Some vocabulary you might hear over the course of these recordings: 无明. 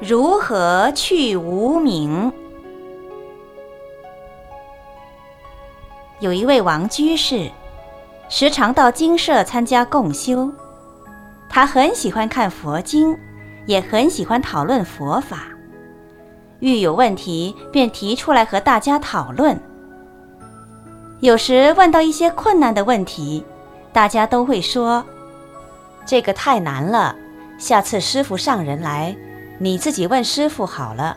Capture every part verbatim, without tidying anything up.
如何去无名？有一位王居士，时常到精舍参加共修，他很喜欢看佛经，也很喜欢讨论佛法。遇有问题便提出来和大家讨论。有时问到一些困难的问题，大家都会说：“这个太难了，下次师父上人来，你自己问师父好了。”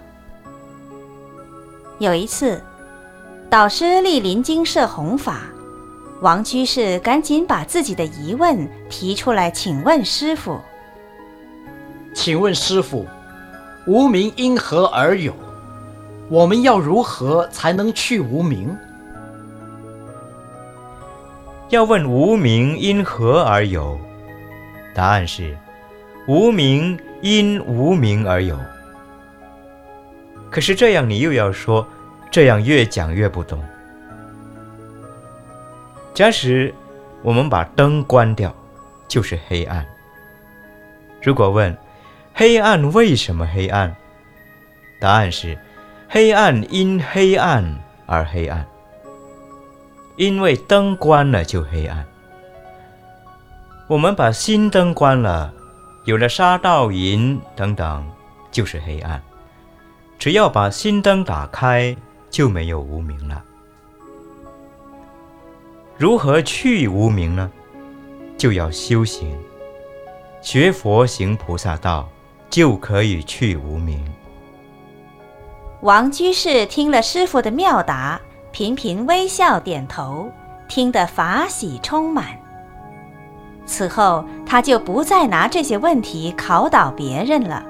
有一次，导师莅临精舍弘法，王居士赶紧把自己的疑问提出来，请问师父：“请问师父，无名因何而有？我们要如何才能去无名？”要问无名因何而有，答案是无名因无名而有。可是这样你又要说，这样越讲越不懂。假使我们把灯关掉，就是黑暗。如果问黑暗为什么黑暗，答案是黑暗因黑暗而黑暗。因为灯关了就黑暗。我们把心灯关了，有了杀盗淫等等，就是黑暗。只要把心灯打开，就没有无明了。如何去无明呢？就要修行，学佛行菩萨道，就可以去无明。王居士听了师父的妙答，频频微笑点头，听得法喜充满。此后他就不再拿这些问题考倒别人了。